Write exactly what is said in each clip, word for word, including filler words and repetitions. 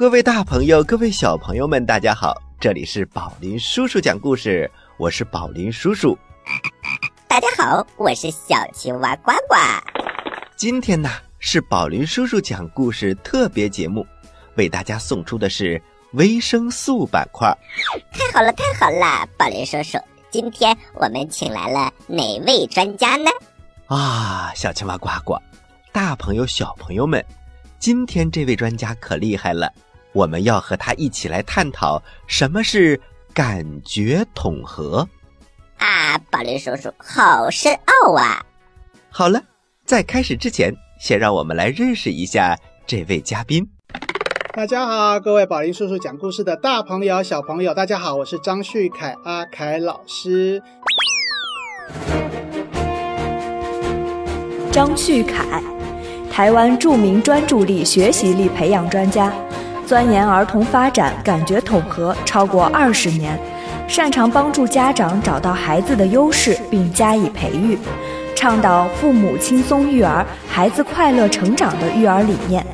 各位大朋友，各位小朋友们，大家好，这里是宝林叔叔讲故事，我是宝林叔叔。大家好，我是小青蛙呱呱。今天呢，是宝林叔叔讲故事特别节目，为大家送出的是维生素板块。太好了，太好了，宝林叔叔，今天我们请来了哪位专家呢？啊，小青蛙呱呱，大朋友小朋友们，今天这位专家可厉害了，我们要和他一起来探讨什么是感觉统合。啊，宝林叔叔，好深奥啊！好了，在开始之前，先让我们来认识一下这位嘉宾。大家好，各位宝林叔叔讲故事的大朋友、小朋友，大家好，我是张旭凯阿凯老师。张旭凯。台湾著名专注力学习力培养专家，钻研儿童发展感觉统合超过二十年，擅长帮助家长找到孩子的优势并加以培育，倡导父母轻松育儿、孩子快乐成长的育儿理念，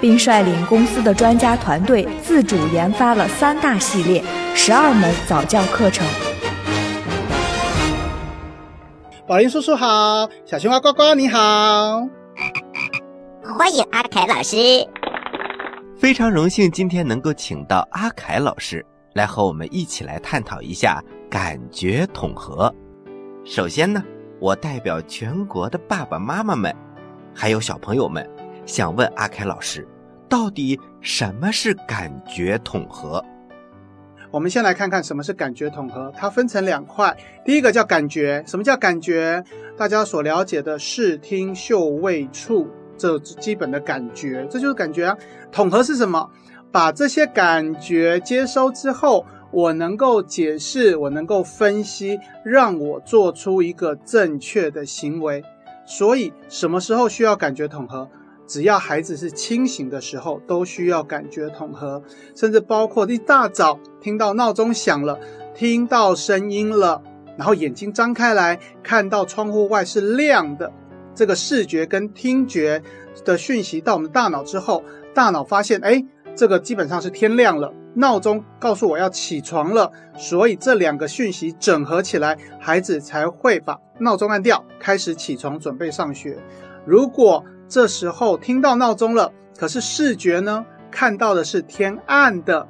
并率领公司的专家团队自主研发了三大系列、十二门早教课程。宝林叔叔好，小青蛙呱呱你好。欢迎阿凯老师，非常荣幸今天能够请到阿凯老师来和我们一起来探讨一下感觉统合。首先呢，我代表全国的爸爸妈妈们还有小朋友们，想问阿凯老师，到底什么是感觉统合？我们先来看看什么是感觉统合，它分成两块。第一个叫感觉，什么叫感觉？大家所了解的视听嗅味触，这基本的感觉，这就是感觉啊。统合是什么？把这些感觉接收之后，我能够解释，我能够分析，让我做出一个正确的行为。所以什么时候需要感觉统合？只要孩子是清醒的时候都需要感觉统合，甚至包括一大早听到闹钟响了，听到声音了，然后眼睛张开来看到窗户外是亮的，这个视觉跟听觉的讯息到我们的大脑之后，大脑发现，哎，这个基本上是天亮了，闹钟告诉我要起床了，所以这两个讯息整合起来，孩子才会把闹钟按掉，开始起床准备上学。如果这时候听到闹钟了，可是视觉呢，看到的是天暗的，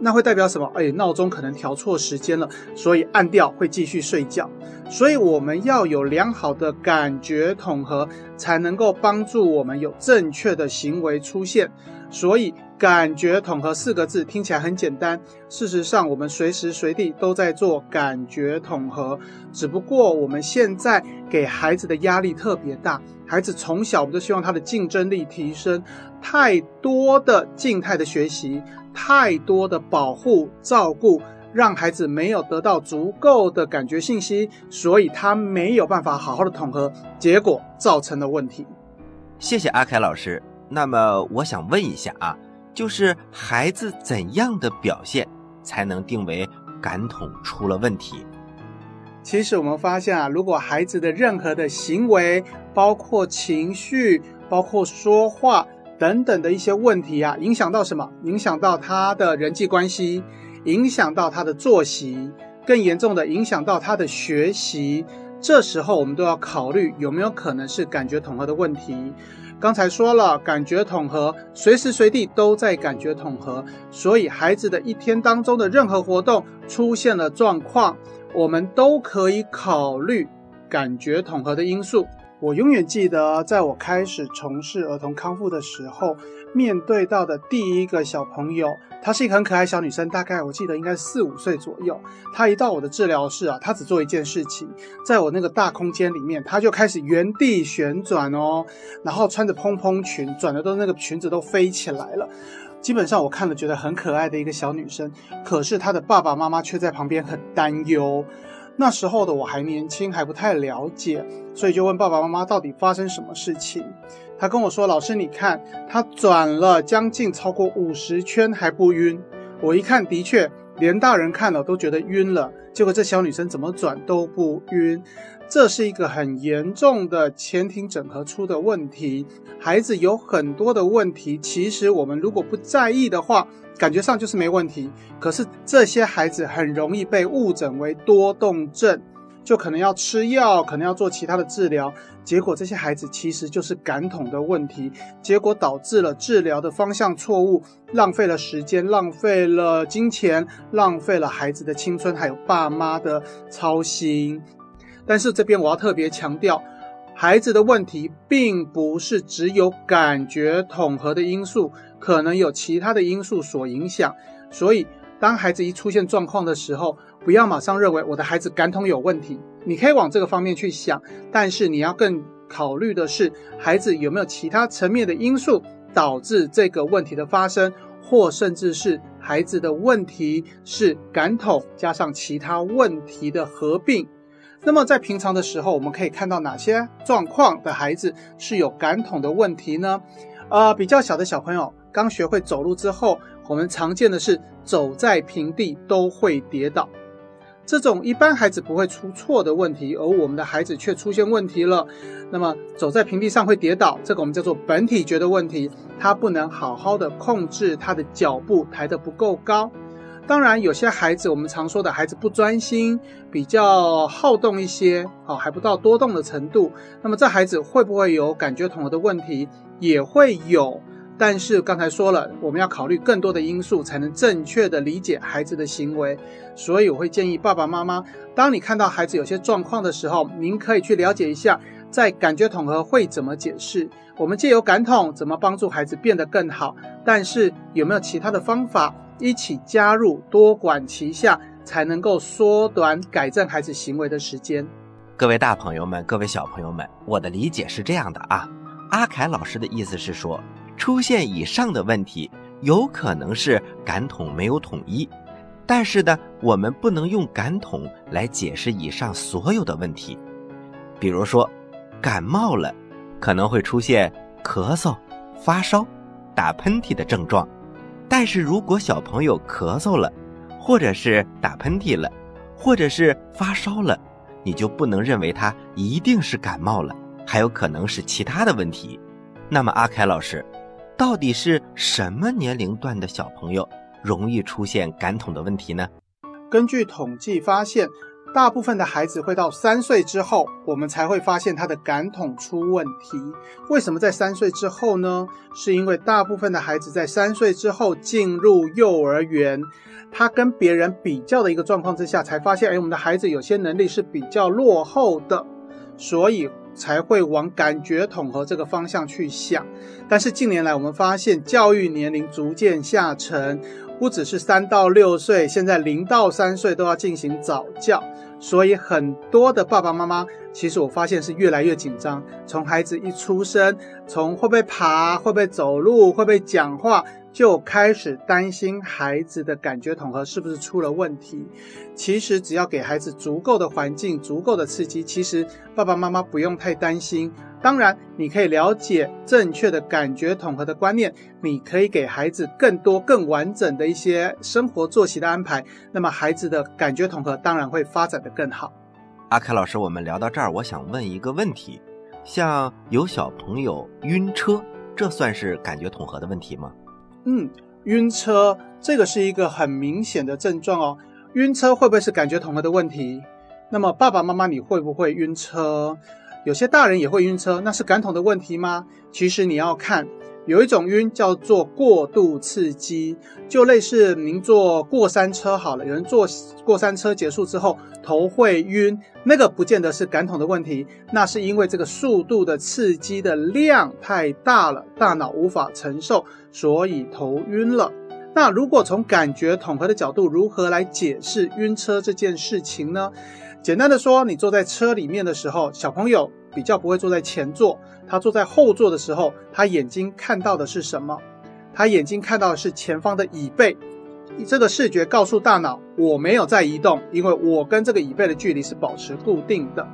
那会代表什么？哎，闹钟可能调错时间了，所以按掉会继续睡觉。所以我们要有良好的感觉统合，才能够帮助我们有正确的行为出现。所以感觉统合四个字听起来很简单，事实上我们随时随地都在做感觉统合，只不过我们现在给孩子的压力特别大，孩子从小我们就希望他的竞争力提升，太多的静态的学习，太多的保护照顾，让孩子没有得到足够的感觉信息，所以他没有办法好好的统合，结果造成了问题。谢谢阿凯老师。那么我想问一下啊，就是孩子怎样的表现才能定为感统出了问题？其实我们发现啊，如果孩子的任何的行为，包括情绪，包括说话等等的一些问题啊，影响到什么？影响到他的人际关系，影响到他的作息，更严重的影响到他的学习，这时候我们都要考虑有没有可能是感觉统合的问题。刚才说了，感觉统合随时随地都在感觉统合，所以孩子的一天当中的任何活动出现了状况，我们都可以考虑感觉统合的因素。我永远记得在我开始从事儿童康复的时候，面对到的第一个小朋友，她是一个很可爱小女生，大概我记得应该四五岁左右。她一到我的治疗室啊，她只做一件事情，在我那个大空间里面，她就开始原地旋转哦，然后穿着蓬蓬裙，转的都那个裙子都飞起来了。基本上我看了觉得很可爱的一个小女生，可是她的爸爸妈妈却在旁边很担忧。那时候的我还年轻，还不太了解，所以就问爸爸妈妈到底发生什么事情。他跟我说，老师你看，他转了将近超过五十圈还不晕。我一看，的确连大人看了都觉得晕了，结果这小女生怎么转都不晕。这是一个很严重的前庭整合出的问题。孩子有很多的问题，其实我们如果不在意的话，感觉上就是没问题。可是这些孩子很容易被误诊为多动症，就可能要吃药，可能要做其他的治疗，结果这些孩子其实就是感统的问题，结果导致了治疗的方向错误，浪费了时间，浪费了金钱，浪费了孩子的青春，还有爸妈的操心。但是这边我要特别强调，孩子的问题并不是只有感觉统合的因素，可能有其他的因素所影响，所以当孩子一出现状况的时候，不要马上认为我的孩子感统有问题，你可以往这个方面去想，但是你要更考虑的是孩子有没有其他层面的因素导致这个问题的发生，或甚至是孩子的问题是感统加上其他问题的合并。那么在平常的时候，我们可以看到哪些状况的孩子是有感统的问题呢？呃，比较小的小朋友刚学会走路之后，我们常见的是走在平地都会跌倒，这种一般孩子不会出错的问题，而我们的孩子却出现问题了。那么走在平地上会跌倒，这个我们叫做本体觉的问题，他不能好好的控制他的脚步，抬得不够高。当然有些孩子，我们常说的孩子不专心，比较好动一些，好，还不到多动的程度，那么这孩子会不会有感觉统合的问题？也会有，但是刚才说了，我们要考虑更多的因素才能正确的理解孩子的行为，所以我会建议爸爸妈妈，当你看到孩子有些状况的时候，您可以去了解一下在感觉统合会怎么解释，我们借由感统怎么帮助孩子变得更好，但是有没有其他的方法一起加入，多管齐下，才能够缩短改正孩子行为的时间。各位大朋友们，各位小朋友们，我的理解是这样的啊，阿凯老师的意思是说，出现以上的问题有可能是感统没有统一，但是呢，我们不能用感统来解释以上所有的问题。比如说感冒了可能会出现咳嗽、发烧、打喷嚏的症状，但是如果小朋友咳嗽了，或者是打喷嚏了，或者是发烧了，你就不能认为他一定是感冒了，还有可能是其他的问题。那么阿凯老师，到底是什么年龄段的小朋友容易出现感统的问题呢？根据统计发现，大部分的孩子会到三岁之后，我们才会发现他的感统出问题。为什么在三岁之后呢？是因为大部分的孩子在三岁之后进入幼儿园，他跟别人比较的一个状况之下，才发现，哎，我们的孩子有些能力是比较落后的，所以才会往感觉统合这个方向去想。但是近年来我们发现教育年龄逐渐下沉，不只是三到六岁，现在零到三岁都要进行早教，所以很多的爸爸妈妈其实我发现是越来越紧张，从孩子一出生，从会不会爬、会不会走路、会不会讲话，就开始担心孩子的感觉统合是不是出了问题。其实只要给孩子足够的环境、足够的刺激，其实爸爸妈妈不用太担心。当然你可以了解正确的感觉统合的观念，你可以给孩子更多更完整的一些生活作息的安排，那么孩子的感觉统合当然会发展得更好。阿凯老师，我们聊到这儿，我想问一个问题，像有小朋友晕车，这算是感觉统合的问题吗？嗯，晕车这个是一个很明显的症状哦。晕车会不会是感觉统合的问题？那么爸爸妈妈，你会不会晕车？有些大人也会晕车，那是感统的问题吗？其实你要看，有一种晕叫做过度刺激，就类似您坐过山车好了，有人坐过山车结束之后头会晕，那个不见得是感统的问题，那是因为这个速度的刺激的量太大了，大脑无法承受，所以头晕了。那如果从感觉统合的角度，如何来解释晕车这件事情呢？简单的说，你坐在车里面的时候，小朋友比较不会坐在前座，他坐在后座的时候，他眼睛看到的是什么？他眼睛看到的是前方的椅背，这个视觉告诉大脑我没有在移动，因为我跟这个椅背的距离是保持固定的。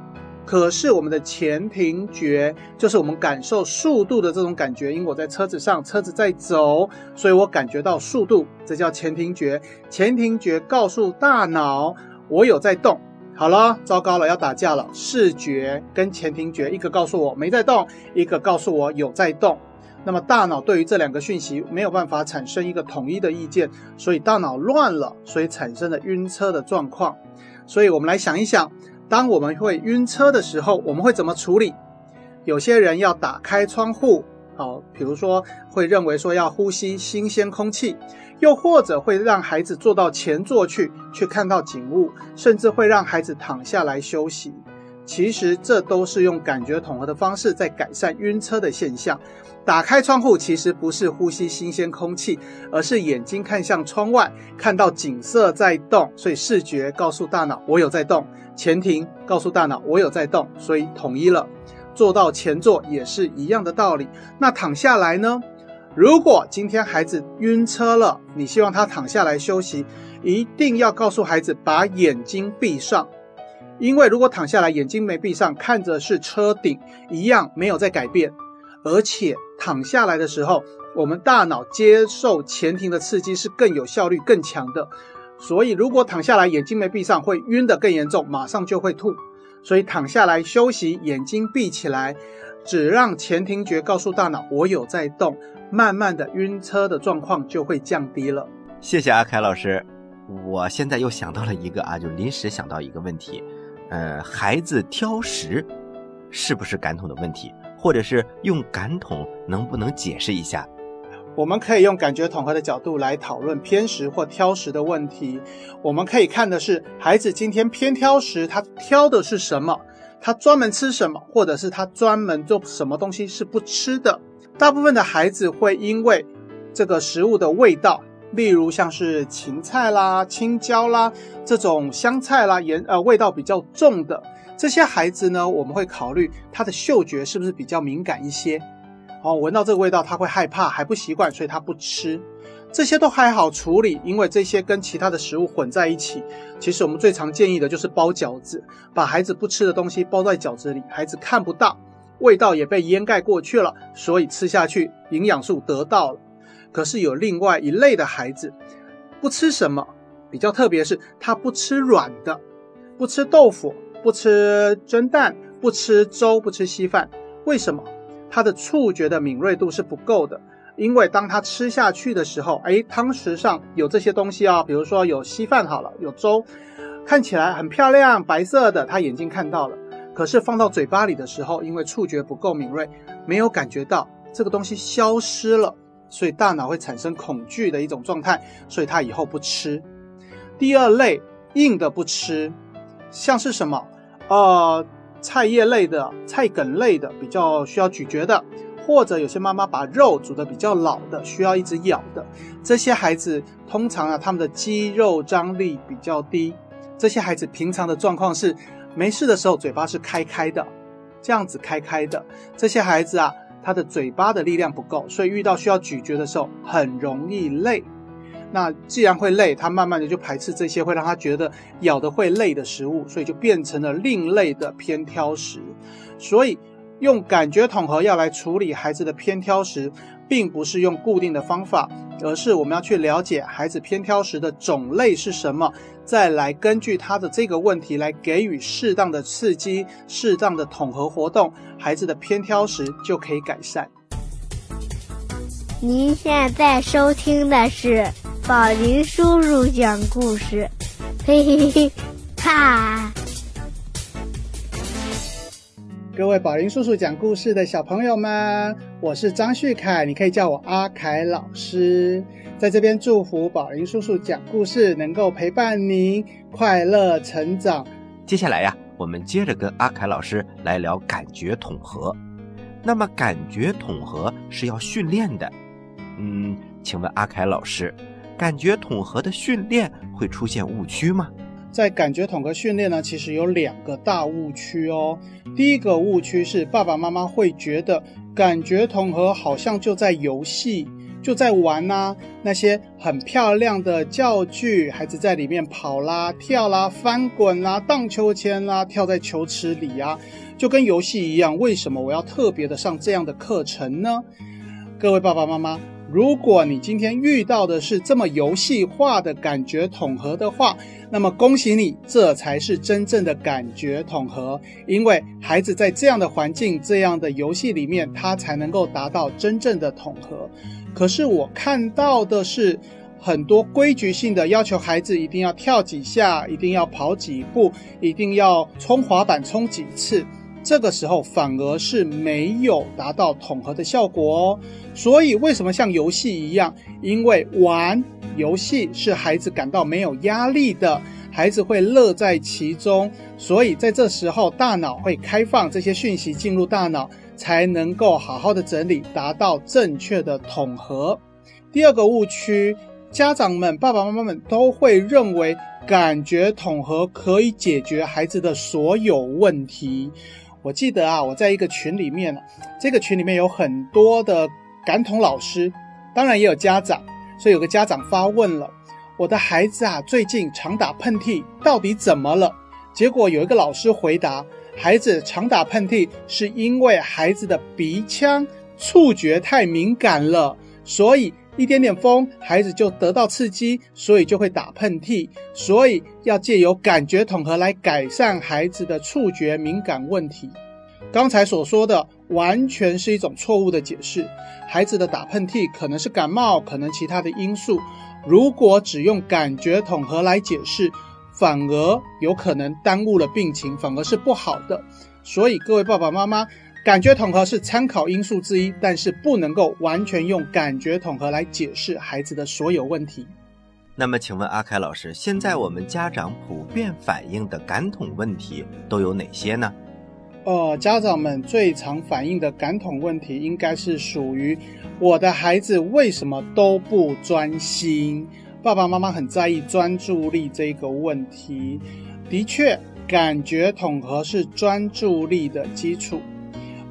可是我们的前庭觉就是我们感受速度的这种感觉，因为我在车子上，车子在走，所以我感觉到速度，这叫前庭觉。前庭觉告诉大脑我有在动。好了，糟糕了，要打架了。视觉跟前庭觉，一个告诉我没在动，一个告诉我有在动。那么大脑对于这两个讯息没有办法产生一个统一的意见，所以大脑乱了，所以产生了晕车的状况。所以我们来想一想，当我们会晕车的时候，我们会怎么处理？有些人要打开窗户，好，比如说会认为说要呼吸新鲜空气，又或者会让孩子坐到前座去，去看到景物，甚至会让孩子躺下来休息。其实这都是用感觉统合的方式在改善晕车的现象。打开窗户其实不是呼吸新鲜空气，而是眼睛看向窗外，看到景色在动，所以视觉告诉大脑我有在动，前庭告诉大脑我有在动，所以统一了。坐到前座也是一样的道理。那躺下来呢？如果今天孩子晕车了，你希望他躺下来休息，一定要告诉孩子把眼睛闭上。因为如果躺下来眼睛没闭上，看着是车顶，一样没有在改变。而且躺下来的时候，我们大脑接受前庭的刺激是更有效率更强的，所以如果躺下来眼睛没闭上，会晕得更严重，马上就会吐。所以躺下来休息，眼睛闭起来，只让前庭觉告诉大脑我有在动，慢慢的晕车的状况就会降低了。谢谢阿凯老师。我现在又想到了一个啊，就临时想到一个问题，呃，孩子挑食是不是感统的问题，或者是用感统能不能解释一下？我们可以用感觉统合的角度来讨论偏食或挑食的问题。我们可以看的是孩子今天偏挑食，他挑的是什么，他专门吃什么，或者是他专门做什么东西是不吃的。大部分的孩子会因为这个食物的味道，例如像是芹菜啦、青椒啦，这种香菜啦，盐呃味道比较重的，这些孩子呢，我们会考虑他的嗅觉是不是比较敏感一些，哦，闻到这个味道他会害怕，还不习惯，所以他不吃。这些都还好处理，因为这些跟其他的食物混在一起。其实我们最常建议的就是包饺子，把孩子不吃的东西包在饺子里，孩子看不到，味道也被掩盖过去了，所以吃下去营养素得到了。可是有另外一类的孩子不吃什么比较特别，是他不吃软的，不吃豆腐，不吃蒸蛋，不吃粥，不吃稀饭。为什么？他的触觉的敏锐度是不够的，因为当他吃下去的时候，诶，汤匙上有这些东西啊，比如说有稀饭好了，有粥，看起来很漂亮，白色的，他眼睛看到了，可是放到嘴巴里的时候，因为触觉不够敏锐，没有感觉到这个东西消失了，所以大脑会产生恐惧的一种状态，所以他以后不吃。第二类硬的不吃，像是什么呃，菜叶类的、菜梗类的，比较需要咀嚼的，或者有些妈妈把肉煮得比较老的，需要一直咬的，这些孩子通常啊，他们的肌肉张力比较低，这些孩子平常的状况是没事的时候嘴巴是开开的，这样子开开的，这些孩子啊，他的嘴巴的力量不够，所以遇到需要咀嚼的时候很容易累。那既然会累，他慢慢的就排斥这些会让他觉得咬的会累的食物，所以就变成了另类的偏挑食。所以用感觉统合要来处理孩子的偏挑食，并不是用固定的方法，而是我们要去了解孩子偏挑食的种类是什么，再来根据他的这个问题来给予适当的刺激、适当的统合活动，孩子的偏挑食就可以改善。您现在收听的是宝林叔叔讲故事，嘿嘿嘿哈！各位宝林叔叔讲故事的小朋友们，我是张旭凯，你可以叫我阿凯老师。在这边祝福宝林叔叔讲故事能够陪伴您快乐成长。接下来呀、啊，我们接着跟阿凯老师来聊感觉统合。那么感觉统合是要训练的，嗯，请问阿凯老师，感觉统合的训练会出现误区吗？在感觉统合训练呢，其实有两个大误区哦。第一个误区是爸爸妈妈会觉得感觉统合好像就在游戏，就在玩啊，那些很漂亮的教具，孩子在里面跑啦、跳啦、翻滚啦、荡秋千啦、跳在球池里啊，就跟游戏一样，为什么我要特别的上这样的课程呢？各位爸爸妈妈，如果你今天遇到的是这么游戏化的感觉统合的话，那么恭喜你，这才是真正的感觉统合。因为孩子在这样的环境、这样的游戏里面，他才能够达到真正的统合。可是我看到的是很多规矩性的要求，孩子一定要跳几下，一定要跑几步，一定要冲滑板冲几次。这个时候反而是没有达到统合的效果哦。所以为什么像游戏一样？因为玩游戏是孩子感到没有压力的，孩子会乐在其中，所以在这时候大脑会开放这些讯息进入大脑，才能够好好的整理，达到正确的统合。第二个误区，家长们、爸爸妈妈们都会认为感觉统合可以解决孩子的所有问题。我记得啊，我在一个群里面，这个群里面有很多的感统老师，当然也有家长，所以有个家长发问了，我的孩子啊，最近常打喷嚏，到底怎么了？结果有一个老师回答，孩子常打喷嚏是因为孩子的鼻腔触觉太敏感了，所以一点点风，孩子就得到刺激，所以就会打喷嚏。所以要借由感觉统合来改善孩子的触觉敏感问题。刚才所说的完全是一种错误的解释，孩子的打喷嚏可能是感冒，可能其他的因素。如果只用感觉统合来解释，反而有可能耽误了病情，反而是不好的。所以各位爸爸妈妈，感觉统合是参考因素之一，但是不能够完全用感觉统合来解释孩子的所有问题。那么请问阿凯老师，现在我们家长普遍反映的感统问题都有哪些呢？呃，家长们最常反映的感统问题应该是属于我的孩子为什么都不专心。爸爸妈妈很在意专注力这个问题。的确，感觉统合是专注力的基础。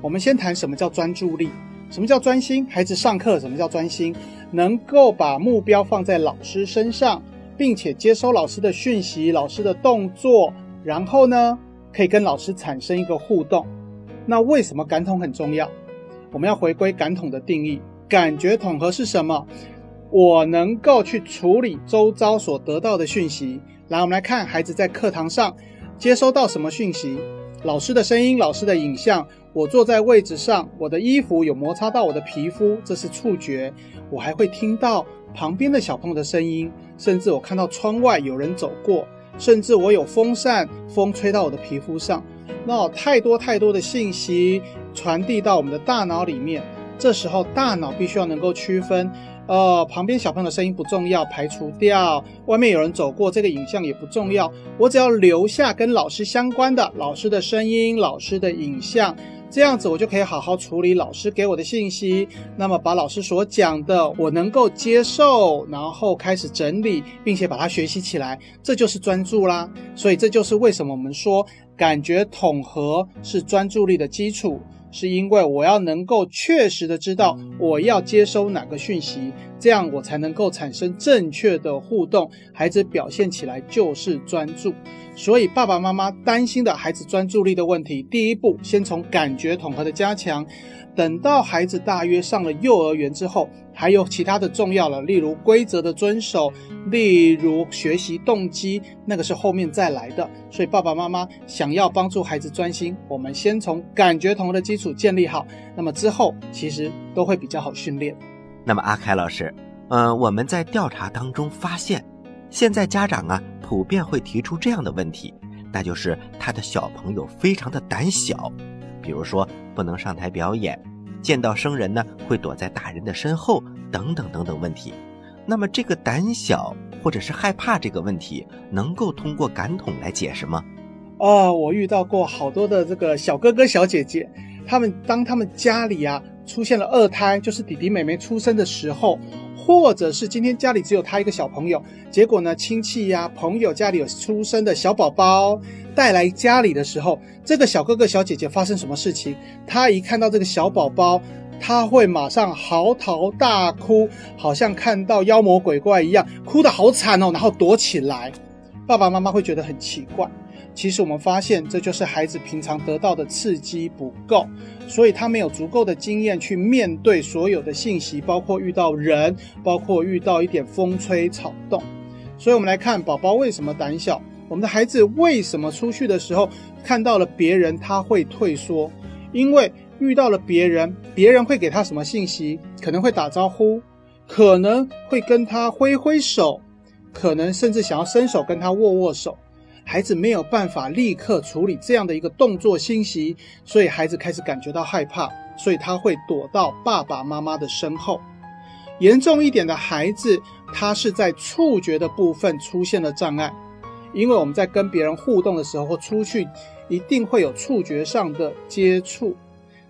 我们先谈什么叫专注力，什么叫专心。孩子上课什么叫专心？能够把目标放在老师身上，并且接收老师的讯息、老师的动作，然后呢，可以跟老师产生一个互动。那为什么感统很重要？我们要回归感统的定义。感觉统合是什么？我能够去处理周遭所得到的讯息。来，我们来看孩子在课堂上接收到什么讯息，老师的声音、老师的影像，我坐在位置上，我的衣服有摩擦到我的皮肤，这是触觉。我还会听到旁边的小朋友的声音，甚至我看到窗外有人走过，甚至我有风扇，风吹到我的皮肤上。那太多太多的信息传递到我们的大脑里面，这时候大脑必须要能够区分，呃，旁边小朋友的声音不重要，排除掉；外面有人走过，这个影像也不重要，我只要留下跟老师相关的，老师的声音、老师的影像，这样子我就可以好好处理老师给我的信息。那么把老师所讲的我能够接受，然后开始整理，并且把它学习起来，这就是专注啦。所以这就是为什么我们说感觉统合是专注力的基础，是因为我要能够确实的知道我要接收哪个讯息，这样我才能够产生正确的互动，孩子表现起来就是专注。所以爸爸妈妈担心的孩子专注力的问题，第一步先从感觉统合的加强，等到孩子大约上了幼儿园之后，还有其他的重要了，例如规则的遵守，例如学习动机，那个是后面再来的。所以爸爸妈妈想要帮助孩子专心，我们先从感觉统合的基础建立好，那么之后其实都会比较好训练。那么阿凯老师，呃，我们在调查当中发现，现在家长啊普遍会提出这样的问题，那就是他的小朋友非常的胆小，比如说不能上台表演，见到生人呢会躲在大人的身后等等等等问题。那么这个胆小或者是害怕这个问题，能够通过感统来解释吗？哦，我遇到过好多的这个小哥哥小姐姐，他们当他们家里啊出现了二胎，就是弟弟妹妹出生的时候，或者是今天家里只有他一个小朋友，结果呢亲戚呀、啊、朋友家里有出生的小宝宝带来家里的时候，这个小哥哥小姐姐发生什么事情？他一看到这个小宝宝，他会马上嚎啕大哭，好像看到妖魔鬼怪一样，哭得好惨哦，然后躲起来。爸爸妈妈会觉得很奇怪，其实我们发现这就是孩子平常得到的刺激不够，所以他没有足够的经验去面对所有的信息，包括遇到人，包括遇到一点风吹草动。所以我们来看宝宝为什么胆小，我们的孩子为什么出去的时候看到了别人他会退缩，因为遇到了别人，别人会给他什么信息？可能会打招呼，可能会跟他挥挥手，可能甚至想要伸手跟他握握手。孩子没有办法立刻处理这样的一个动作信息，所以孩子开始感觉到害怕，所以他会躲到爸爸妈妈的身后。严重一点的孩子，他是在触觉的部分出现了障碍，因为我们在跟别人互动的时候或出去，一定会有触觉上的接触。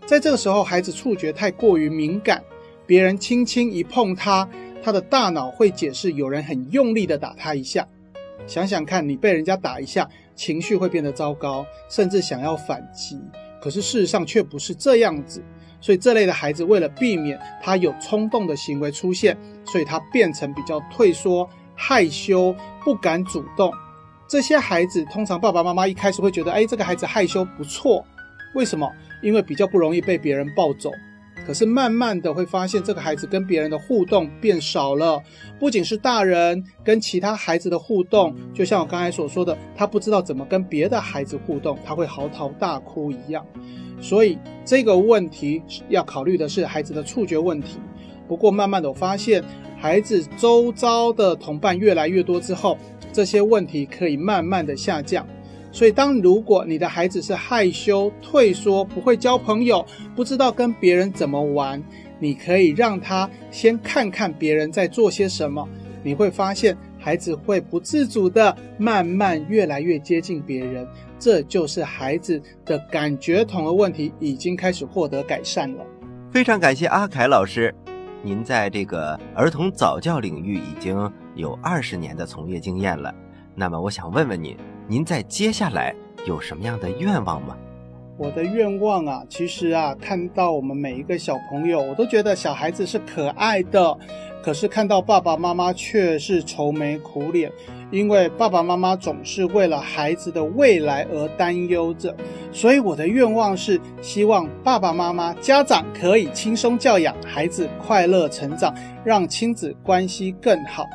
在这个时候，孩子触觉太过于敏感，别人轻轻一碰他，他的大脑会解释有人很用力的打他一下。想想看，你被人家打一下，情绪会变得糟糕，甚至想要反击，可是事实上却不是这样子。所以这类的孩子为了避免他有冲动的行为出现，所以他变成比较退缩、害羞、不敢主动。这些孩子通常爸爸妈妈一开始会觉得，哎，这个孩子害羞不错，为什么？因为比较不容易被别人抱走。可是慢慢的会发现，这个孩子跟别人的互动变少了，不仅是大人跟其他孩子的互动，就像我刚才所说的，他不知道怎么跟别的孩子互动，他会嚎啕大哭一样。所以这个问题要考虑的是孩子的触觉问题。不过慢慢的我发现，孩子周遭的同伴越来越多之后，这些问题可以慢慢的下降。所以当如果你的孩子是害羞、退缩、不会交朋友，不知道跟别人怎么玩，你可以让他先看看别人在做些什么，你会发现孩子会不自主的慢慢越来越接近别人，这就是孩子的感觉统合问题已经开始获得改善了。非常感谢阿凯老师，您在这个儿童早教领域已经有二十年的从业经验了。那么我想问问您，您在接下来有什么样的愿望吗？我的愿望啊，其实啊，看到我们每一个小朋友，我都觉得小孩子是可爱的，可是看到爸爸妈妈却是愁眉苦脸，因为爸爸妈妈总是为了孩子的未来而担忧着。所以我的愿望是，希望爸爸妈妈家长可以轻松教养孩子，快乐成长，让亲子关系更好。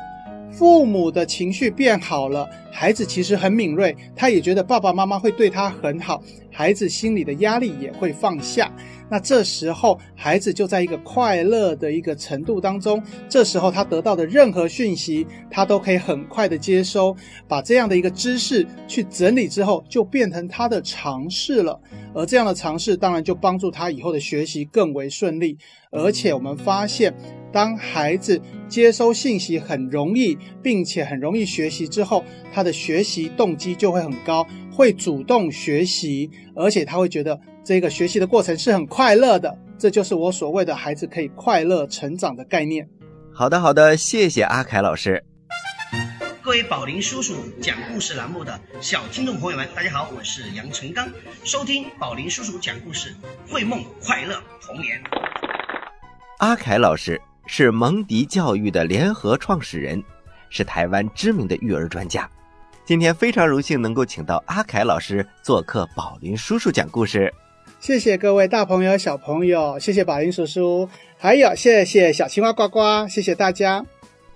父母的情绪变好了，孩子其实很敏锐，他也觉得爸爸妈妈会对他很好，孩子心里的压力也会放下。那这时候孩子就在一个快乐的一个程度当中，这时候他得到的任何讯息，他都可以很快的接收，把这样的一个知识去整理之后，就变成他的常识了。而这样的常识当然就帮助他以后的学习更为顺利。而且我们发现，当孩子接收信息很容易，并且很容易学习之后，他的学习动机就会很高，会主动学习，而且他会觉得这个学习的过程是很快乐的。这就是我所谓的孩子可以快乐成长的概念。好的好的，谢谢阿凯老师。各位宝林叔叔讲故事栏目的小听众朋友们，大家好，我是杨成刚，收听宝林叔叔讲故事，绘梦快乐童年。阿凯老师是蒙迪教育的联合创始人，是台湾知名的育儿专家。今天非常荣幸能够请到阿凯老师做客宝林叔叔讲故事。谢谢各位大朋友小朋友，谢谢宝林叔叔，还有谢谢小青蛙呱呱，谢谢大家。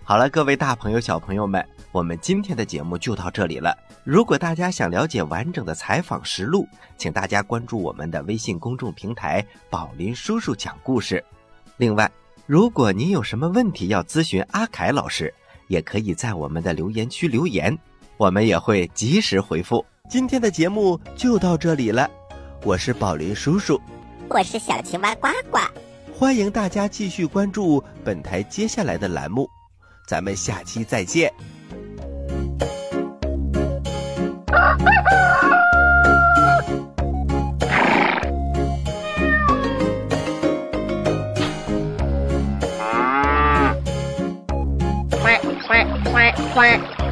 好了，各位大朋友小朋友们，我们今天的节目就到这里了。如果大家想了解完整的采访实录，请大家关注我们的微信公众平台宝林叔叔讲故事。另外，如果您有什么问题要咨询阿凯老师，也可以在我们的留言区留言，我们也会及时回复。今天的节目就到这里了，我是宝林叔叔，我是小青蛙呱呱，欢迎大家继续关注本台接下来的栏目，咱们下期再见。What?